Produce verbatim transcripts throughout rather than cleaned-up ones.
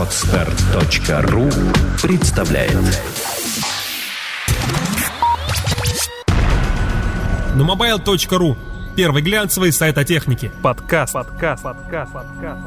Отстар точка ру представляет. На мобайл точка ру первый глянцевый сайт о технике. Подкаст. Подкаст. Подкаст. Подкаст.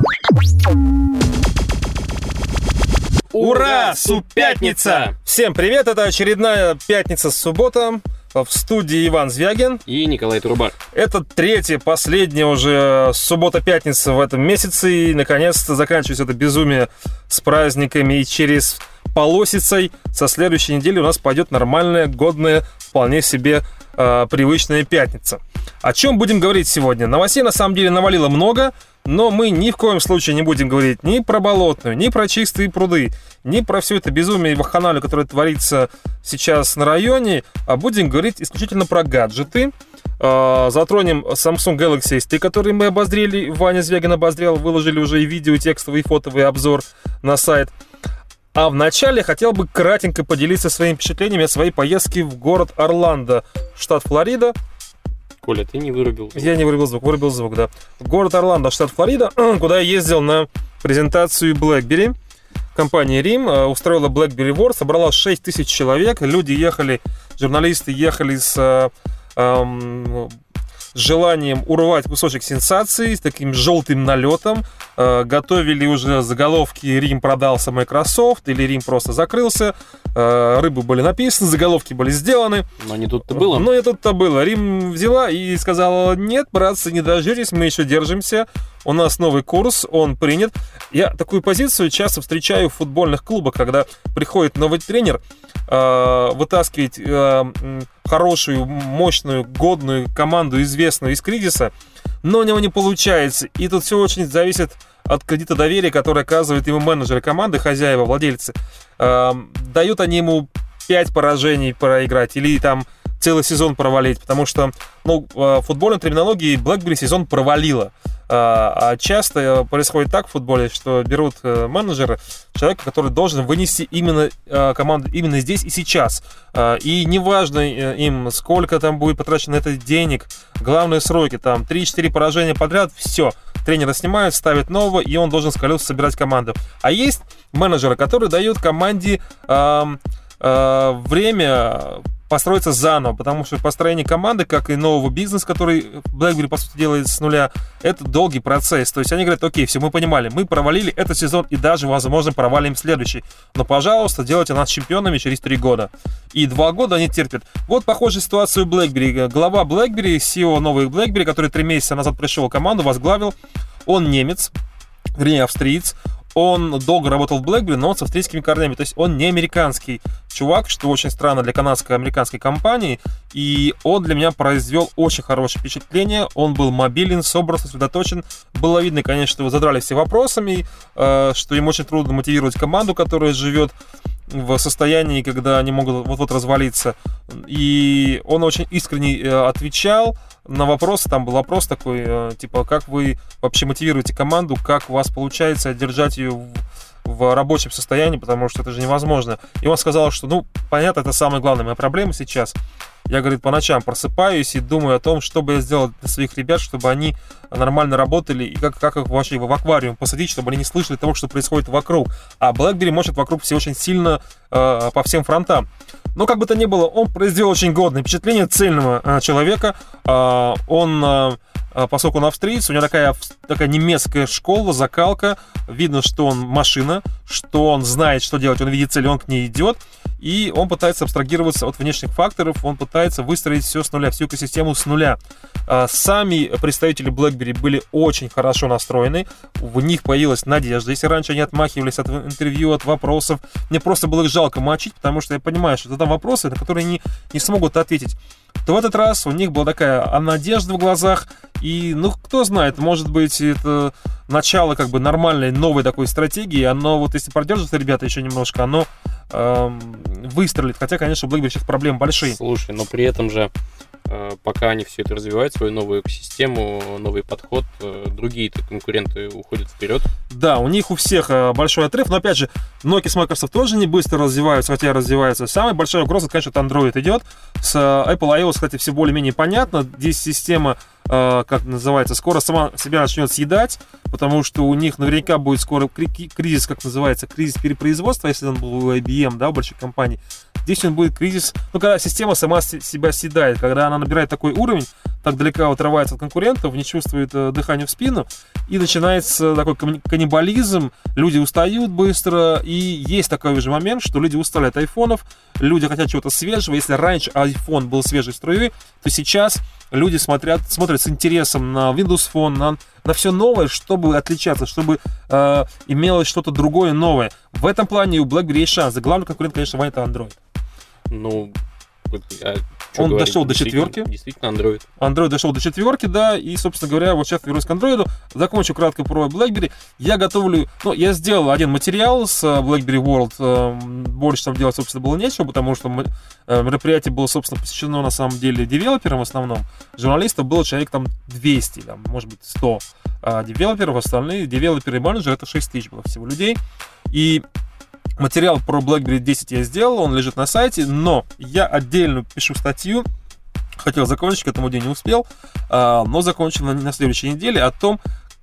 Ура! Субпятница! Всем привет! Это очередная пятница с суббота. В студии Иван Звягин и Николай Турубар. Это третья, последняя уже суббота-пятница в этом месяце. И наконец-то заканчивается это безумие с праздниками. И через полосицей со следующей недели у нас пойдет нормальная, годная, вполне себе э, привычная пятница. О чем будем говорить сегодня? Новостей на самом деле навалило много, но мы ни в коем случае не будем говорить ни про болотную, ни про чистые пруды, ни про все это безумие и вакханалию, которое творится сейчас на районе, а будем говорить исключительно про гаджеты. Затронем Samsung Galaxy эс три, который мы обозрели, Ваня Звягин обозрел, выложили уже и видео, и текстовый, и фотовый обзор на сайт. А вначале я хотел бы кратенько поделиться своими впечатлениями от своей поездки в город Орландо, штат Флорида. Коля, ты не вырубил звук. Я не вырубил звук, вырубил звук, да. Город Орландо, штат Флорида, куда я ездил на презентацию BlackBerry. Компания RIM устроила BlackBerry World, собрала шесть тысяч человек. Люди ехали, журналисты ехали с эм, желанием урвать кусочек сенсации, с таким желтым налетом. Э, готовили уже заголовки «RIM продался Microsoft» или «RIM просто закрылся». Рыбы были написаны, заголовки были сделаны. Но не тут-то было. Но не тут-то было. Рим взяла и сказала: нет, братцы, не дождётесь, мы еще держимся. У нас новый курс, он принят. Я такую позицию часто встречаю в футбольных клубах, когда приходит новый тренер э, вытаскивать э, хорошую, мощную, годную команду, известную, из кризиса, но у него не получается. И тут все очень зависит от кредита доверия, который оказывает ему менеджеры команды, хозяева, владельцы. Дают они ему пять поражений проиграть или там целый сезон провалить, потому что, ну, в футбольной терминологии BlackBerry сезон провалила. А часто происходит так в футболе, что берут менеджера, человека, который должен вынести именно команду именно здесь и сейчас. И неважно им, сколько там будет потрачено это денег, главные сроки, там три-четыре поражения подряд, все. Тренера снимают, ставят нового, и он должен с колес собирать команду. А есть менеджеры, которые дают команде э, э, время построиться заново, потому что построение команды, как и нового бизнеса, который BlackBerry, по сути, делает с нуля, это долгий процесс. То есть они говорят: окей, все, мы понимали, мы провалили этот сезон и даже, возможно, провалим следующий. Но, пожалуйста, делайте нас чемпионами через три года. И два года они терпят. Вот похожая ситуация у BlackBerry. Глава BlackBerry, си и о новой BlackBerry, который три месяца назад пришел в команду, возглавил, он немец, вернее, австриец. Он долго работал в BlackBerry, но он с австрийскими корнями. То есть он не американский чувак, что очень странно для канадско-американской компании. И он для меня произвел очень хорошее впечатление. Он был мобилен, собран, сосредоточен. Было видно, конечно, что его задрали все вопросами, что им очень трудно мотивировать команду, которая живет в состоянии, когда они могут вот-вот развалиться. И он очень искренне отвечал на вопросы. Там был вопрос такой, типа: как вы вообще мотивируете команду, как у вас получается держать ее в, в рабочем состоянии, потому что это же невозможно. И он сказал, что, ну, понятно, это самая главная моя проблема сейчас. Я, говорит, по ночам просыпаюсь и думаю о том, что бы я сделал для своих ребят, чтобы они нормально работали, и как, как их вообще в аквариум посадить, чтобы они не слышали того, что происходит вокруг. А BlackBerry мочит вокруг все очень сильно э, по всем фронтам. Но как бы то ни было, он произвел очень годное впечатление цельного э, человека. Э, он, э, поскольку он австриец, у него такая, такая немецкая школа, закалка. Видно, что он машина, что он знает, что делать, он видит цель, он к ней идет. И он пытается абстрагироваться от внешних факторов, он пытается выстроить все с нуля, всю экосистему с нуля. Сами представители BlackBerry были очень хорошо настроены, в них появилась надежда. Если раньше они отмахивались от интервью, от вопросов, мне просто было их жалко мочить, потому что я понимаю, что это там вопросы, на которые они не смогут ответить. То в этот раз у них была такая надежда в глазах, и, ну, кто знает, может быть, это начало как бы нормальной новой такой стратегии, оно вот если продержится, ребята, еще немножко, оно э, выстрелит, хотя, конечно, у BlackBerry сейчас проблемы большие. Слушай, но при этом же пока они все это развивают, свою новую экосистему, новый подход, другие-то конкуренты уходят вперед. Да, у них у всех большой отрыв, но опять же, Nokia с Microsoft тоже не быстро развиваются, хотя развиваются. Самая большая угроза, конечно, от Android идет. С Apple iOS, кстати, все более-менее понятно. Здесь система, как называется, скоро сама себя начнет съедать, потому что у них наверняка будет скоро кризис, как называется, кризис перепроизводства, если он был у ай би эм, да, у больших компаний. Здесь он будет кризис, ну, когда система сама себя съедает, когда она набирает такой уровень, так далеко отрывается от конкурентов, не чувствует дыхания в спину, и начинается такой каннибализм, люди устают быстро, и есть такой же момент, что люди устали от айфонов, люди хотят чего-то свежего. Если раньше iPhone был свежей струей, то сейчас люди смотрят, смотрят с интересом на Windows Phone, на, на все новое, чтобы отличаться, чтобы э, имелось что-то другое, новое. В этом плане у BlackBerry есть шанс. Главный конкурент, конечно, это Android. Ну, а он говорить? Дошел до четверки. Действительно, Android. Android дошел до четверки, да. И, собственно говоря, вот сейчас вернусь к Android. Закончу кратко про BlackBerry. Я готовлю... Ну, я сделал один материал с BlackBerry World. Больше там делать, собственно, было нечего, потому что мероприятие было, собственно, посвящено, на самом деле, девелоперам в основном. Журналистов было человек там двести, там, может быть, сто. А девелоперов, остальные девелоперы и менеджеры, это шесть тысяч было всего людей. И... материал про BlackBerry десять я сделал, он лежит на сайте, но я отдельно пишу статью, хотел закончить, к этому дню не успел, но закончил на следующей неделе, о том,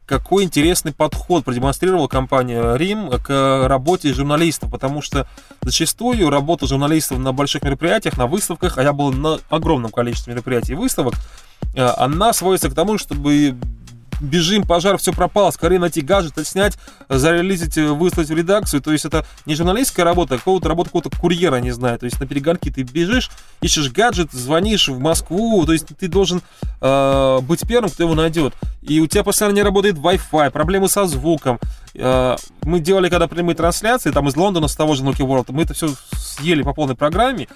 какой интересный подход продемонстрировала компания рим к работе журналистов, потому что зачастую работа журналистов на больших мероприятиях, на выставках, а я был на огромном количестве мероприятий и выставок, она сводится к тому, чтобы... бежим, пожар, все пропало, скорее найти гаджет, отснять, зарелизить, выслать в редакцию. То есть это не журналистская работа, а какого-то работа какого-то курьера, не знаю. То есть на перегонки ты бежишь, ищешь гаджет, звонишь в Москву, то есть ты должен э, быть первым, кто его найдет. И у тебя постоянно не работает Wi-Fi, проблемы со звуком. Э, мы делали когда прямые трансляции, там из Лондона, с того же Nokia World, мы это все съели по полной программе.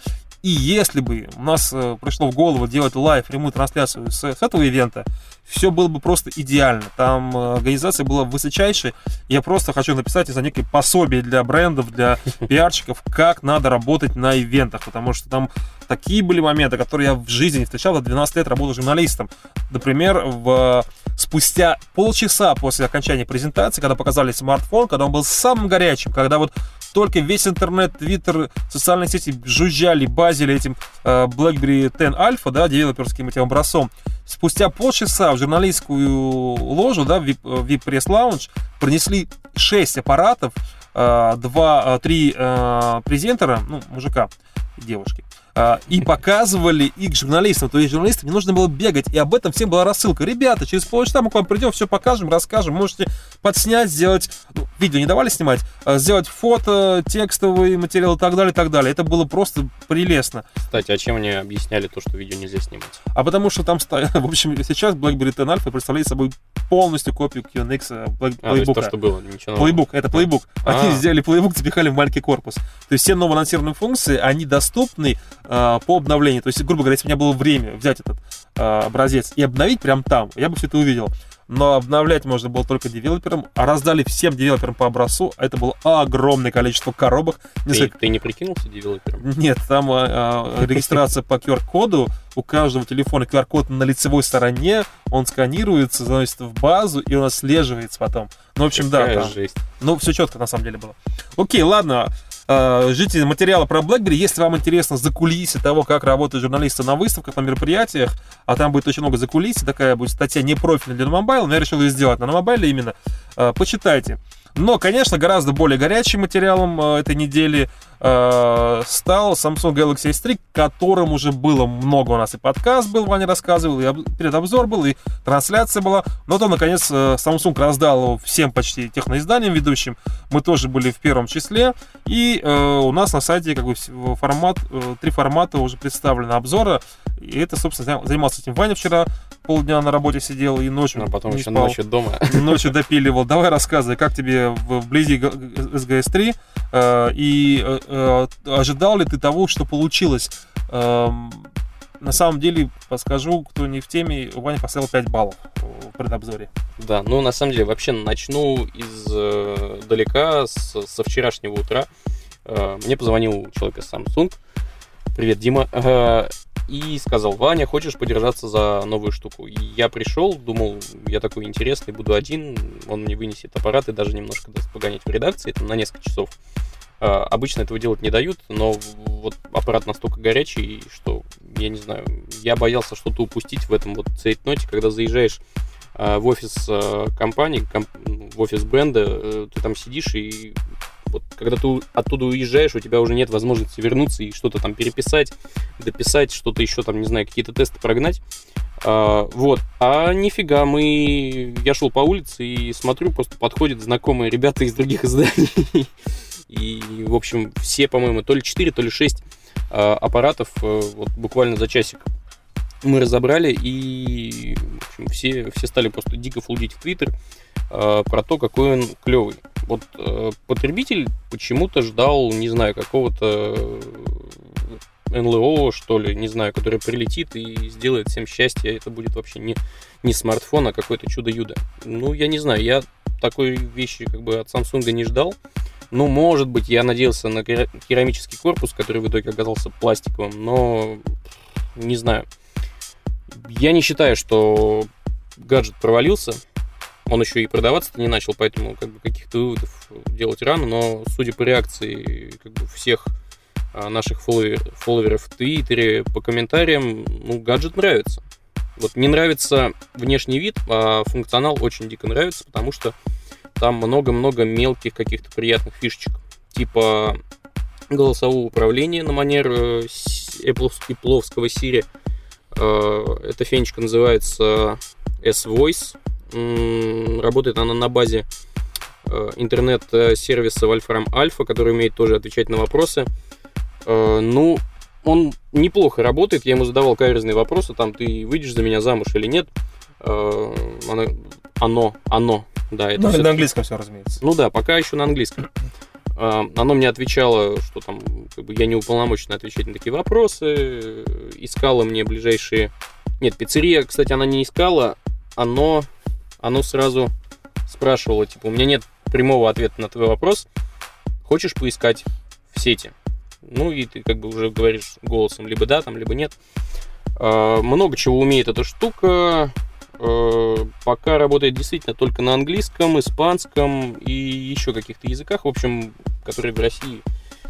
И если бы у нас э, пришло в голову делать лайв, прямую трансляцию с, с этого ивента, все было бы просто идеально. Там э, организация была высочайшей. Я просто хочу написать из-за некой пособия для брендов, для пиарщиков, как надо работать на ивентах. Потому что там такие были моменты, которые я в жизни не встречал. За двенадцать лет работал журналистом. Например, в, спустя полчаса после окончания презентации, когда показали смартфон, когда он был самым горячим, когда вот только весь интернет, Twitter, социальные сети жужжали, базили этим э, BlackBerry десять Alpha, да, девелоперским этим образцом. Спустя полчаса в журналистскую ложу, да, в ви ай пи-пресс-лаунж принесли шесть аппаратов, э, два три э, презентера, ну, мужика и девушки, э, и показывали их журналистам. То есть журналистам не нужно было бегать, и об этом всем была рассылка. Ребята, через полчаса мы к вам придем, все покажем, расскажем, можете подснять, сделать... Ну, видео не давали снимать, сделать фото, текстовые материалы и так далее, и так далее. Это было просто прелестно. Кстати, а чем они объясняли то, что видео нельзя снимать? А потому что там, в общем, сейчас BlackBerry десять Alpha представляет собой полностью копию кью эн экс Playbook. А, то есть то, что было, ничего нового. Playbook, это Playbook. Они А-а-а. сделали Playbook, запихали в маленький корпус. То есть все новоанонсированные функции, они доступны э, по обновлению. То есть, грубо говоря, если у меня было время взять этот э, образец и обновить прямо там, я бы все это увидел. Но обновлять можно было только девелоперам, а раздали всем девелоперам по образцу. Это было огромное количество коробок. Несколько... Ты, ты не прикинулся девелопером? Нет, там э, регистрация по ку ар-коду. У каждого телефона ку ар-код на лицевой стороне. Он сканируется, заносится в базу, и он отслеживается потом. Ну, в общем, какая да. Жесть. Ну, все четко на самом деле было. Окей, ладно. Жители материала про BlackBerry, если вам интересно закулисье того, как работают журналисты на выставках, на мероприятиях, а там будет очень много закулисья, такая будет статья не профильная для NoMobile, но я решил ее сделать на NoMobile именно, почитайте. Но, конечно, гораздо более горячим материалом этой недели стал Samsung Galaxy эс три, которым уже было много у нас. И подкаст был, Ваня рассказывал, и предобзор был, и трансляция была. Но то, наконец, Samsung раздал его всем почти техноизданиям ведущим. Мы тоже были в первом числе. И э, у нас на сайте как бы, формат, э, три формата уже представлены обзора. И это, собственно, занимался этим Ваня вчера. Полдня на работе сидел и ночью а потом не еще спал. Ночью дома. Ночью допиливал. Давай рассказывай, как тебе вблизи эс джи эс три э, и... Э, ожидал ли ты того, что получилось? На самом деле, подскажу, кто не в теме, Ваня поставил пять баллов в предобзоре. Да, ну на самом деле, вообще начну издалека, с, со вчерашнего утра. Мне позвонил человек из Samsung. Привет, Дима. и сказал: Ваня, хочешь подержаться за новую штуку? И я пришел, думал, я такой интересный, буду один, он мне вынесет аппарат и даже немножко даст погонять в редакции, это на несколько часов. А, обычно этого делать не дают, но вот аппарат настолько горячий, что, я не знаю, я боялся что-то упустить в этом вот цейтноте, когда заезжаешь а, в офис а, компании, комп, в офис бренда, а, ты там сидишь и... Вот, когда ты оттуда уезжаешь, у тебя уже нет возможности вернуться и что-то там переписать, дописать, что-то еще там, не знаю, какие-то тесты прогнать. А, вот. А нифига, мы... Я шел по улице и смотрю, просто подходят знакомые ребята из других изданий. И, в общем, все, по-моему, то ли четыре, то ли шесть а, аппаратов а, вот, буквально за часик мы разобрали. И, в общем, все, все стали просто дико фулдить в Twitter а, про то, какой он клевый. Вот э, потребитель почему-то ждал, не знаю, какого-то эн эл о, что ли, не знаю, который прилетит и сделает всем счастье. Это будет вообще не, не смартфон, а какое-то чудо-юдо. Ну, я не знаю, я такой вещи как бы от Samsung не ждал. Ну, может быть, я надеялся на керамический корпус, который в итоге оказался пластиковым, но не знаю. Я не считаю, что гаджет провалился. Он еще и продаваться-то не начал, поэтому как бы, каких-то выводов делать рано. Но судя по реакции как бы, всех а, наших фолловер, фолловеров в Твиттере, по комментариям, ну, гаджет нравится. Вот не нравится внешний вид, а функционал очень дико нравится, потому что там много-много мелких каких-то приятных фишечек. Типа голосового управления на манер Apple-овского Siri. Эта фенечка называется S Voice. Работает она на базе интернет-сервиса Вольфрам Альфа, который умеет тоже отвечать на вопросы. Ну, он неплохо работает. Я ему задавал каверзные вопросы. Там, ты выйдешь за меня замуж или нет? Оно, оно, оно. Да, это ну, все... на английском все, разумеется. Ну да, пока еще на английском. Оно мне отвечало, что там как бы, я не уполномочен отвечать на такие вопросы. Искала мне ближайшие... Нет, пиццерия, кстати, она не искала. Оно... Оно сразу спрашивало, типа, у меня нет прямого ответа на твой вопрос, хочешь поискать в сети? Ну, и ты как бы уже говоришь голосом либо да, там, либо нет. Э, много чего умеет эта штука. Э, пока работает действительно только на английском, испанском и еще каких-то языках, в общем, которые в России...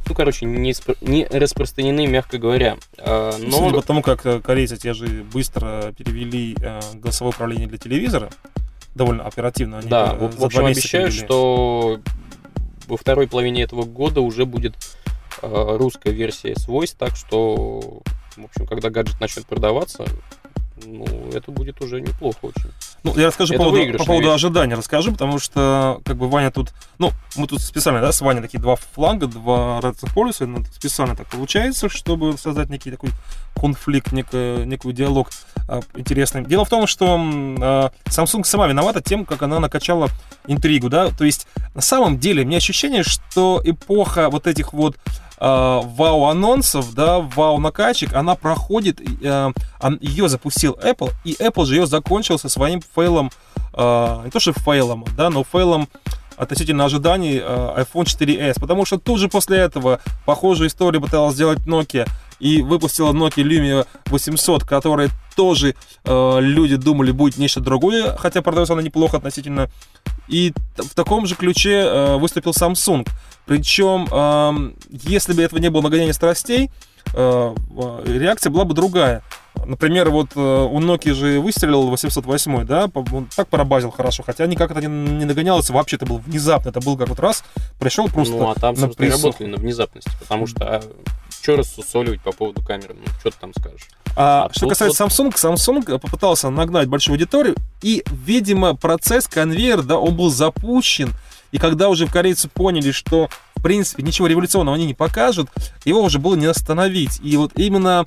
Ну, короче, не, спро- не распространены, мягко говоря. А, но... Судя по тому, как корейцы те же быстро перевели голосовое управление для телевизора, довольно оперативно. Они да, в, в общем, обещаю, перевели. Что во второй половине этого года уже будет э, русская версия S-Voice, так что, в общем, когда гаджет начнет продаваться, ну, это будет уже неплохо очень. Ну, я расскажу по поводу, по поводу ожидания, расскажу, потому что, как бы, Ваня тут... Ну, мы тут специально, да, с Ваней такие два флага, два разных полюса, специально так получается, чтобы создать некий такой конфликт, некий, некий диалог а, интересный. Дело в том, что а, Samsung сама виновата тем, как она накачала интригу, да, то есть, на самом деле, у меня ощущение, что эпоха вот этих вот а, вау-анонсов, да, вау-накачек, она проходит, а, ее запустил Apple, и Apple же ее закончил со своим фейлом, э, не то что фейлом, да, но фейлом относительно ожиданий э, айфон четыре эс, потому что тут же после этого похожую историю пыталась сделать Nokia и выпустила Nokia Lumia восемьсот, которая тоже э, люди думали будет нечто другое, хотя продается она неплохо относительно, и в таком же ключе э, выступил Samsung, причем э, если бы этого не было нагоняния страстей, э, реакция была бы другая. Например, вот у Nokia же выстрелил восемьсот восемь, да, он так порабазил хорошо, хотя никак это не нагонялось, вообще это было внезапно, это был как вот раз, пришел просто... Ну, а там, на собственно, работали на внезапности, потому что что рассусоливать по поводу камеры, ну, что ты там скажешь. А, а что касается вот... Samsung, Samsung попытался нагнать большую аудиторию, и, видимо, процесс, конвейер, да, он был запущен, и когда уже корейцы поняли, что, в принципе, ничего революционного они не покажут, его уже было не остановить, и вот именно...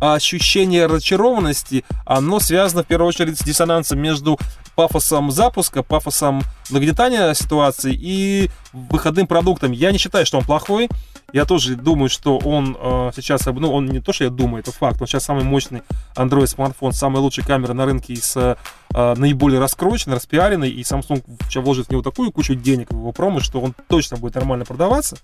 Ощущение разочарованности, оно связано в первую очередь с диссонансом между пафосом запуска, пафосом нагнетания ситуации и выходным продуктом. Я не считаю, что он плохой. Я тоже думаю, что он э, сейчас, ну, он не то, что я думаю, это факт. Он сейчас самый мощный Android смартфон, самая лучшая камера на рынке, из э, наиболее раскрученной, распиаренной. И Samsung вложит в него такую кучу денег в его промо, что он точно будет нормально продаваться.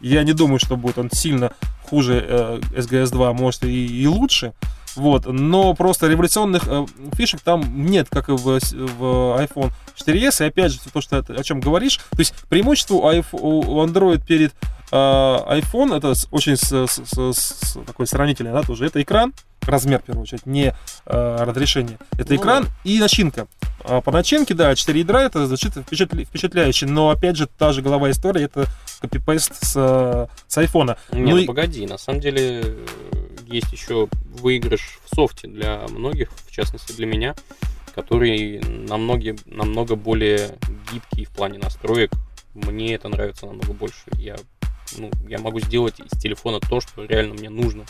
Я не думаю, что будет он сильно хуже эс джи эс два, может и, и лучше. Вот, но просто революционных э, фишек там нет, как и в, в iPhone четыре эс. И опять же, то, что, о чем говоришь, то есть преимущество у Android перед э, iPhone, это очень с, с, с, такой сравнительный, да, тоже. Это экран, размер в первую очередь, не э, разрешение. Это ну, экран да. и начинка. А по начинке, да, четыре ядра, это звучит впечатля- впечатляюще, но опять же, та же головная история, это копипейст с, с iPhone. Нет, ну, и... погоди, на самом деле... Есть еще выигрыш в софте для многих, в частности для меня, который намного, намного более гибкий в плане настроек. Мне это нравится намного больше. Я, ну, я могу сделать из телефона то, что реально мне нужно.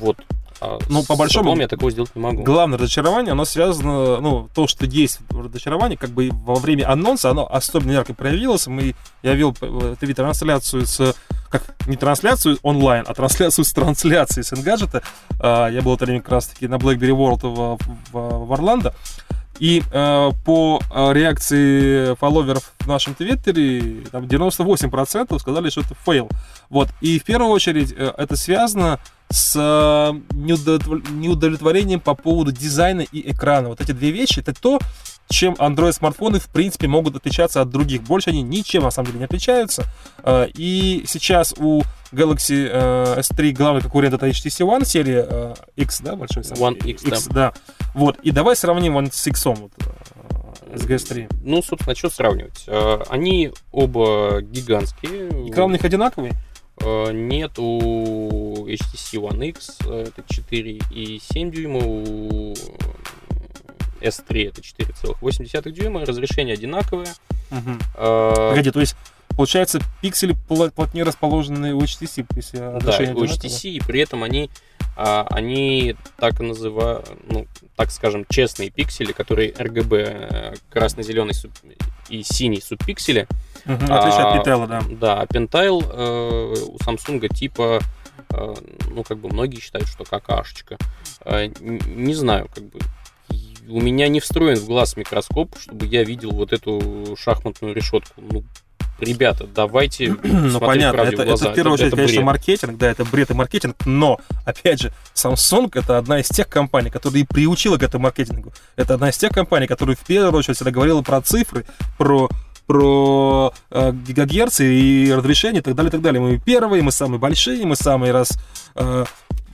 Вот. А ну, по большому, я такого сделать не могу. Главное разочарование, оно связано, ну, то, что есть разочарование, как бы во время анонса, оно особенно ярко проявилось. Мы, я вел твиттер-трансляцию с... Как не трансляцию онлайн, а трансляцию с трансляцией с Engadget. Я был это время как раз-таки на BlackBerry World в, в, в Орландо. И э, по реакции фолловеров в нашем твиттере там девяносто восемь процентов сказали, что это фейл. Вот. И в первую очередь это связано с неудовлетворением по поводу дизайна и экрана. Вот эти две вещи — это то, чем Android-смартфоны, в принципе, могут отличаться от других. Больше они ничем, на самом деле, не отличаются. И сейчас у Galaxy эс три главный конкурент — это эйч ти си One серия X, да, большой? One X, X да. да. Вот, и давай сравним One с X, вот, с джи эс три. Ну, собственно, что сравнивать? Они оба гигантские. Экран у них одинаковый? Нет, у эйч ти си One X это четыре и семь десятых дюйма, у... эс три это четыре целых восемь десятых дюйма, разрешение одинаковое. Угу. А, Погоди, то есть, получается, пиксели плотнее расположены у эйч ти си? Если да, у эйч ти си, и при этом они, а, они так называют, ну, так скажем, честные пиксели, которые эр джи би, красно-зеленый суб... и синий субпиксели. Угу, отличие а, от Pentile, да. Да, Pentile э, у Samsung типа... Э, ну, как бы многие считают, что какашечка. Э, не знаю, как бы... У меня не встроен в глаз микроскоп, чтобы я видел вот эту шахматную решетку. Ну, ребята, давайте ну, понятно, это, в глаза. Это в первую это, очередь, это конечно, бред. маркетинг, да, это бред и маркетинг, но, опять же, Samsung — это одна из тех компаний, которая и приучила к этому маркетингу. Это одна из тех компаний, которая в первую очередь всегда говорила про цифры, про... про э, гигагерцы и разрешение и так далее, и так далее. Мы первые, мы самые большие, мы самые раз... Э,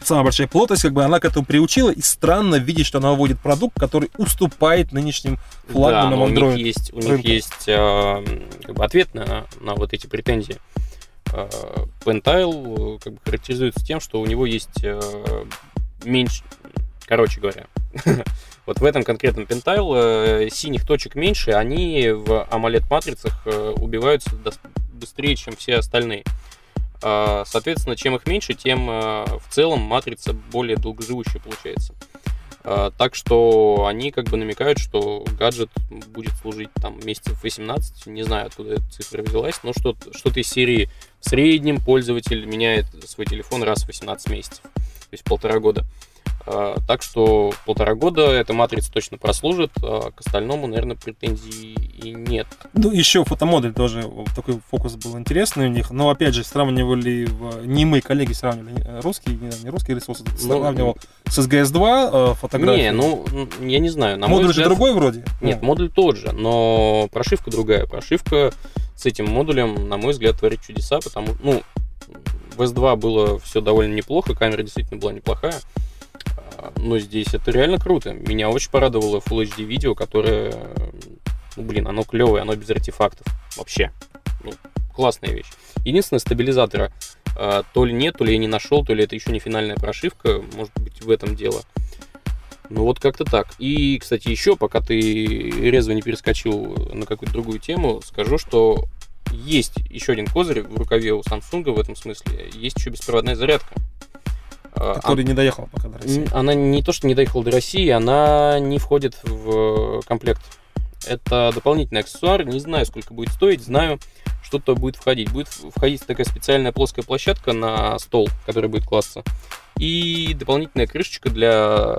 самая большая плотность, как бы она к этому приучила, и странно видеть, что она вводит продукт, который уступает нынешним флагманам Android. Да, у них есть, у них есть э, как бы ответ на, на вот эти претензии. Э, Pentile как бы характеризуется тем, что у него есть э, меньше... Короче говоря... Вот в этом конкретном Pentile э, синих точек меньше, они в AMOLED-матрицах э, убиваются до- быстрее, чем все остальные. Э, соответственно, чем их меньше, тем э, в целом матрица более долгоживущая получается. Э, так что они как бы намекают, что гаджет будет служить там месяцев восемнадцать, не знаю, откуда эта цифра взялась, но что-то, что-то из серии в среднем пользователь меняет свой телефон раз в восемнадцать месяцев, то есть полтора года. Так что полтора года эта матрица точно прослужит, а к остальному, наверное, претензий и нет. Ну, еще фотомодель тоже, такой фокус был интересный у них, но, опять же, сравнивали, не мы, коллеги сравнивали, русские, не русские ресурсы, сравнивал ну, с эс джи эс два фотографии. Не, ну, я не знаю. На модуль мой взгляд, же другой вроде? Нет, ну. модуль тот же, но прошивка другая. Прошивка с этим модулем, на мой взгляд, творит чудеса, потому что, ну, в эс два было все довольно неплохо, камера действительно была неплохая. Но здесь это реально круто. Меня очень порадовало Full эйч ди видео, которое, ну, блин, оно клевое, оно без артефактов. Вообще. Ну, классная вещь. Единственное, стабилизатора э, то ли нет, то ли я не нашел, то ли это еще не финальная прошивка. Может быть, в этом дело. Ну, вот как-то так. И, кстати, еще, пока ты резво не перескочил на какую-то другую тему, скажу, что есть еще один козырь в рукаве у Samsung в этом смысле. Есть еще беспроводная зарядка. Который а, не доехал пока до России. Она не то, что не доехала до России, она не входит в комплект. Это дополнительный аксессуар, не знаю, сколько будет стоить, знаю, что-то будет входить. Будет входить такая специальная плоская площадка на стол, которая будет класться. и дополнительная крышечка для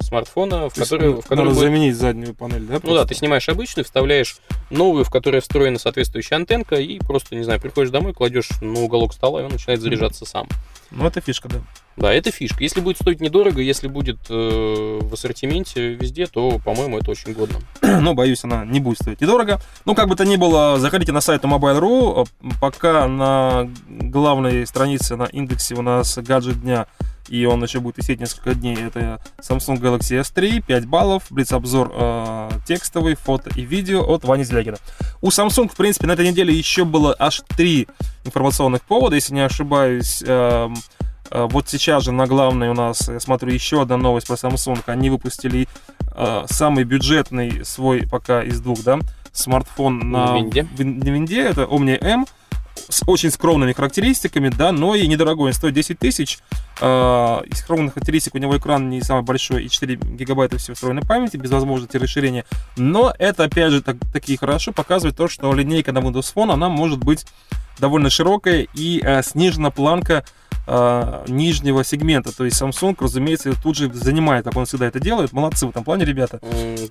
смартфона, в которую... Можно будет... заменить заднюю панель, да? Просто? Ну да, ты снимаешь обычную, вставляешь новую, в которой встроена соответствующая антенка, и просто, не знаю, приходишь домой, кладешь на уголок стола, и он начинает заряжаться mm-hmm. сам. Ну, это фишка, да. Да, это фишка. Если будет стоить недорого, если будет э, в ассортименте везде, то, по-моему, это очень годно. Но, боюсь, она не будет стоить недорого. Ну, как бы то ни было, заходите на сайт мобайл точка ру. Пока на главной странице, на индексе у нас гаджет дня, и он еще будет висеть несколько дней. Это Samsung Galaxy эс три, пять баллов, блиц-обзор э, текстовый, фото и видео от Вани Звягина. У Samsung, в принципе, на этой неделе еще было аж три информационных повода, если не ошибаюсь. Э, Вот сейчас же на главной у нас, я смотрю, еще одна новость про Samsung. Они выпустили э, самый бюджетный свой пока из двух, да, смартфон на винде. На винде. Это Omni M с очень скромными характеристиками, да, но и недорогой. Он стоит десять тысяч. Э, из скромных характеристик у него экран не самый большой, и четыре гигабайта всего встроенной памяти, без возможности расширения. Но это, опять же, так, таки хорошо показывает то, что линейка на Windows Phone, она может быть довольно широкая и э, снижена планка нижнего сегмента, то есть Samsung, разумеется, тут же занимает, как он всегда это делает. Молодцы в этом плане, ребята.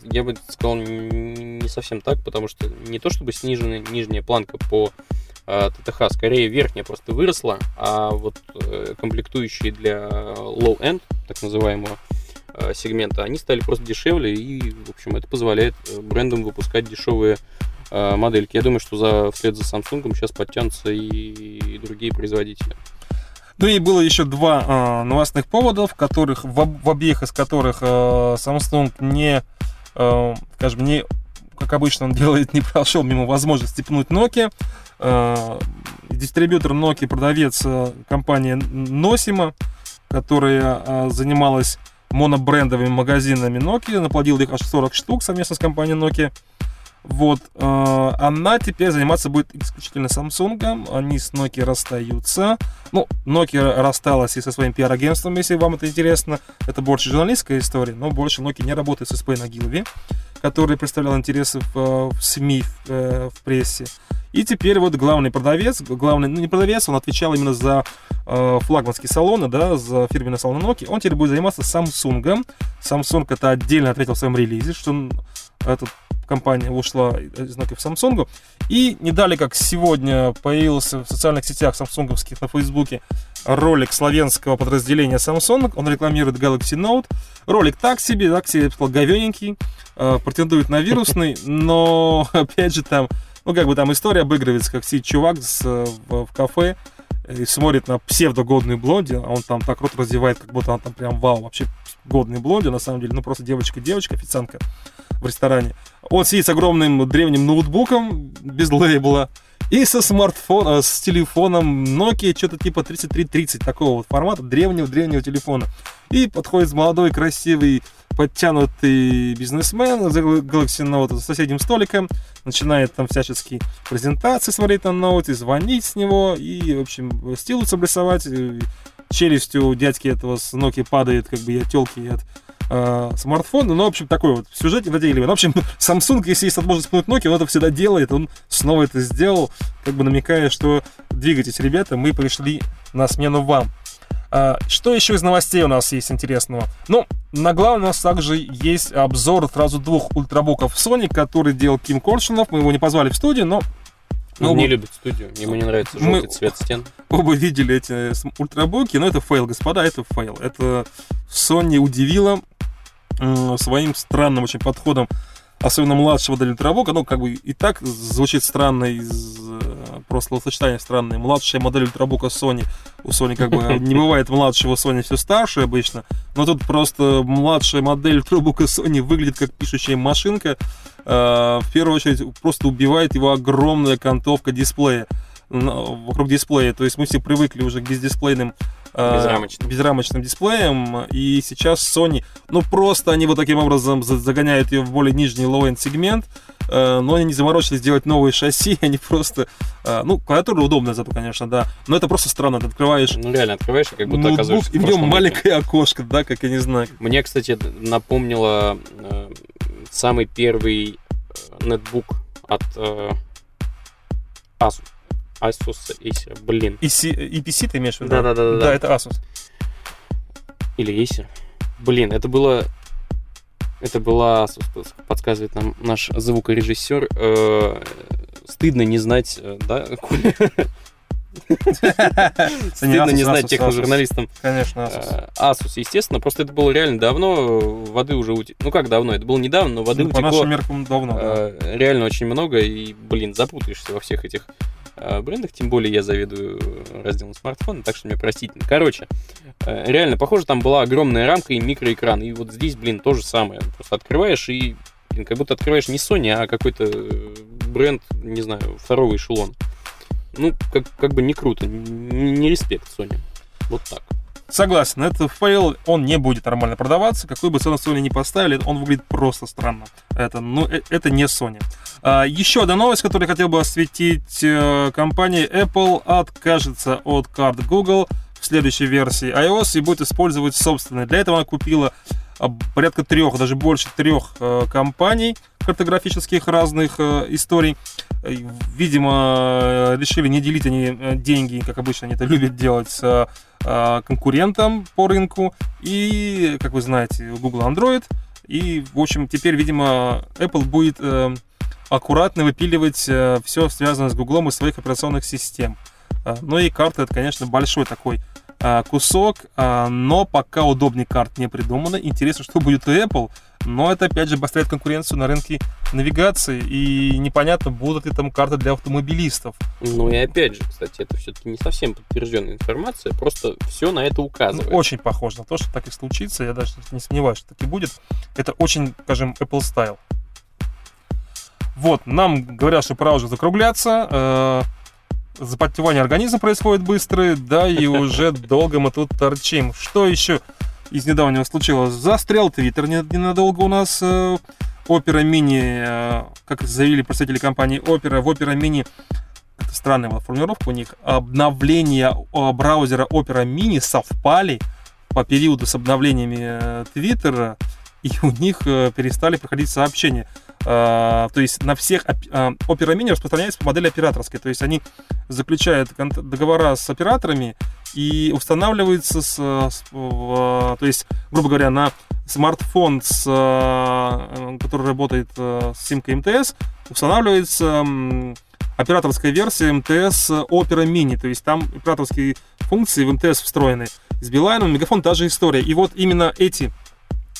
Я бы сказал, не совсем так, потому что не то чтобы снижена нижняя планка по ТТХ, скорее верхняя просто выросла, а вот комплектующие для low-end, так называемого сегмента, они стали просто дешевле, и, в общем, это позволяет брендам выпускать дешевые модельки. Я думаю, что за, вслед за Samsung сейчас подтянутся и другие производители. Ну и было еще два э, новостных повода, в которых, в, в обеих из которых э, Samsung не, э, скажем, не, как обычно он делает, не прошел мимо возможности пнуть Nokia. Э, дистрибьютор Nokia, продавец э, компании Nosima, которая э, занималась монобрендовыми магазинами Nokia, наплодила их аж сорок штук совместно с компанией Nokia. Вот, э, она теперь заниматься будет исключительно Samsung. Они с Nokia расстаются. Ну, Nokia рассталась и со своим пиар-агентством, если вам это интересно. Это больше журналистская история, но больше Nokia не работает с эс пи Нагилови, который представлял интересы в, в СМИ, в, в прессе. И теперь вот главный продавец, главный, ну не продавец, он отвечал именно за э, флагманские салоны, да, за фирменные салоны Nokia. Он теперь будет заниматься Samsung. Samsung это отдельно ответил в своем релизе, что он, этот компания ушла из Nokia в Samsung. И не дали, как сегодня появился в социальных сетях самсунговских на Фейсбуке ролик словенского подразделения Samsung. Он рекламирует Galaxy Note. Ролик так себе, так себе, говененький, э, претендует на вирусный, но опять же там, ну как бы там история обыгрывается, как сидит чувак с, в, в кафе и смотрит на псевдогодную блонди, а он там так рот раздевает, как будто он там прям вау, вообще годный блонди, на самом деле, ну просто девочка-девочка, официантка в ресторане. Он сидит с огромным древним ноутбуком без лейбла и со смартфона, с телефоном Nokia, что-то типа тридцать три тридцать, такого вот формата, древнего-древнего телефона. И подходит молодой, красивый, подтянутый бизнесмен за Galaxy Note с соседним столиком, начинает там всяческие презентации смотреть на Note, и звонить с него, и, в общем, стилус обрисовать. Челюстью дядьки этого с Nokia падает, как бы, и от телки, и от э, смартфона. Ну, в общем, такой вот сюжет затейливый. В общем, Samsung, если есть возможность пнуть Nokia, он это всегда делает. Он снова это сделал, как бы намекая, что двигайтесь, ребята, мы пришли на смену вам. А, что еще из новостей у нас есть интересного? Ну, на главном у нас также есть обзор сразу двух ультрабуков Sony, который делал Ким Коршунов. Мы его не позвали в студию, но... Он оба... не любит студию, ему не нравится желтый Мы... цвет стен. Оба видели эти ультрабуки, но это фейл, господа, это фейл. Это Sony удивила э, своим странным очень подходом, особенно младшего для ультрабука. Ну, как бы и так звучит странно из э, прошлого сочетания странное. Младшая модель ультрабука Sony. У Sony как бы не бывает младшего, Sony все старше обычно. Но тут просто младшая модель ультрабука Sony выглядит как пишущая машинка. В первую очередь просто убивает его огромная окантовка дисплея, вокруг дисплея. То есть мы все привыкли уже к бездисплейным, безрамочным, безрамочным дисплеям. И сейчас Sony, ну просто они вот таким образом загоняют ее в более нижний low-end сегмент. Но они не заморочились делать новые шасси, они просто... Ну, клавиатура удобная зато, конечно, да. Но это просто странно, ты открываешь... Ну, реально, открываешь, и как будто ноутбук, оказываешься... И в нем маленькое окошко, да, как я не знаю. Мне, кстати, напомнило самый первый нетбук от э, Asus. Asus, Acer, блин. и пи си ты имеешь в виду? Да, да, да. Да, да, да это Asus. Или Acer. Блин, это было... Это была, подсказывает нам наш звукорежиссер, э, стыдно не знать, да, Коля? Стыдно не знать техножурналистам. Конечно, Asus. Asus, естественно, просто это было реально давно, воды уже утекло. Ну как давно, это было недавно, но воды утекло. По нашим меркам давно. Реально очень много, и, блин, запутаешься во всех этих брендах, тем более я заведую разделом смартфона, так что мне простительно. Короче, реально, похоже, там была огромная рамка и микроэкран, и вот здесь, блин, то же самое. Просто открываешь и, блин, как будто открываешь не Sony, а какой-то бренд, не знаю, второго эшелона. Ну, как, как бы не круто, не, не респект Sony. Вот так. Согласен, это фейл, он не будет нормально продаваться, какую бы цену Sony ни поставили, он выглядит просто странно. Это, ну, это не Sony. А, еще одна новость, которую я хотел бы осветить. Компания Apple откажется от карт Google в следующей версии iOS и будет использовать собственные. Для этого она купила порядка трех, даже больше трех компаний картографических разных историй. Видимо, решили не делить они деньги, как обычно они это любят делать, с конкурентом по рынку. И, как вы знаете, Google Android. И, в общем, теперь, видимо, Apple будет аккуратно выпиливать все, связанное с Google и своих операционных систем. Ну и карта — это, конечно, большой такой кусок, но пока удобней карт не придумано. Интересно, что будет у Apple, но это опять же обостряет конкуренцию на рынке навигации, и непонятно, будут ли там карты для автомобилистов. Ну и опять же, кстати, это все-таки не совсем подтвержденная информация, просто все на это указывает. Ну, очень похоже на то, что так и случится, я даже не сомневаюсь, что так и будет. Это очень, скажем, Apple style. Вот, нам говорят, что пора уже закругляться. Запотевание организма происходит быстро, да, и уже долго мы тут торчим. Что еще из недавнего случилось? Застрял Twitter ненадолго у нас. Opera Mini, как заявили представители компании Opera, в Opera Mini, это странная была формулировка у них, обновления браузера Opera Mini совпали по периоду с обновлениями Twitter, и у них перестали проходить сообщения. Uh, то есть на всех uh, Opera Mini распространяется по модели операторской. То есть они заключают договора с операторами и устанавливаются с, с, uh, то есть, грубо говоря, на смартфон, с, uh, который работает uh, с симкой эм тэ эс, устанавливается um, операторская версия эм тэ эс Opera Mini. То есть там операторские функции в эм тэ эс встроены. С Билайном, Мегафон, та же история. И вот именно эти...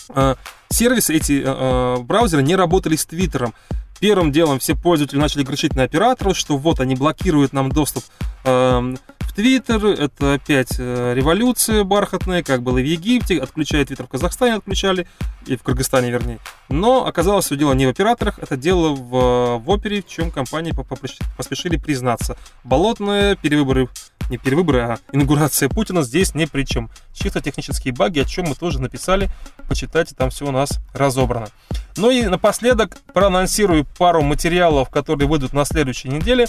Uh, сервисы, эти э, браузеры не работали с Твиттером. Первым делом все пользователи начали грешить на операторов, что вот они блокируют нам доступ э, в Твиттер. Это опять э, революция бархатная, как было в Египте. Отключают Твиттер в Казахстане, отключали, и в Кыргызстане, вернее. Но оказалось, все дело не в операторах, это дело в, в опере, в чем компании поспешили признаться. Болотные перевыборы, не перевыборы, а инаугурация Путина здесь ни при чем. Чисто технические баги, о чем мы тоже написали. Почитайте, там все у нас разобрано. Ну и напоследок проанонсирую пару материалов, которые выйдут на следующей неделе.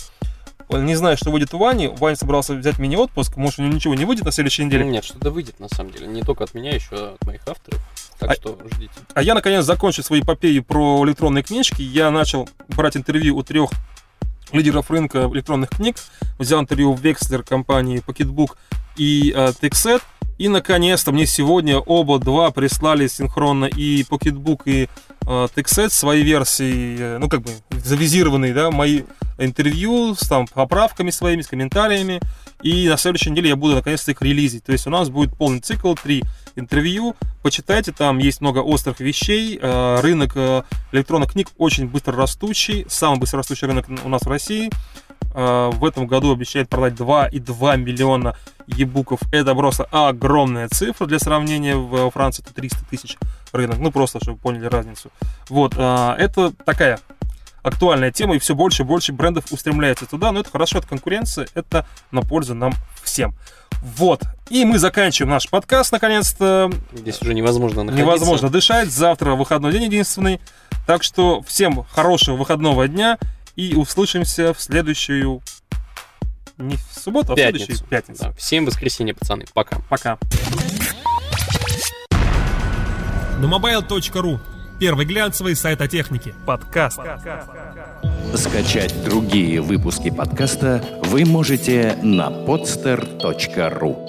Не знаю, что выйдет у Вани. Ваня собрался взять мини-отпуск. Может, у него ничего не выйдет на следующей неделе? Нет, что-то выйдет, на самом деле. Не только от меня, еще от моих авторов. Так а, что ждите. А я, наконец, закончу свою эпопею про электронные книжки. Я начал брать интервью у трех лидеров рынка электронных книг. Взял интервью у Векслер, компании Pocketbook и э, Texet. И, наконец-то, мне сегодня оба два прислали синхронно и Pocketbook, и э, Texet свои версии, э, ну, как бы, завизированные, да, мои интервью с там поправками своими, с комментариями. И на следующей неделе я буду, наконец-то, их релизить. То есть у нас будет полный цикл, три интервью. Почитайте, там есть много острых вещей. Э, рынок э, электронных книг очень быстро растущий. Самый быстро растущий рынок у нас в России. В этом году обещает продать два целых два миллиона e-буков. Это просто огромная цифра. Для сравнения, в Франции это триста тысяч рынок. Ну, просто, чтобы вы поняли разницу. Вот, это такая актуальная тема, и все больше и больше брендов устремляется туда. Но это хорошо, это конкуренция, это на пользу нам всем. Вот, и мы заканчиваем наш подкаст, наконец-то. Здесь уже невозможно находиться. Невозможно дышать. Завтра выходной день единственный. Так что всем хорошего выходного дня. И услышимся в следующую, не в субботу, пятницу. а в следующую пятницу. Да. Всем воскресенья, пацаны. Пока. Пока. На мобайл точка ру. Первый глянцевый сайт о технике. Подкаст. Подкаст. Скачать другие выпуски подкаста вы можете на подстер точка ру.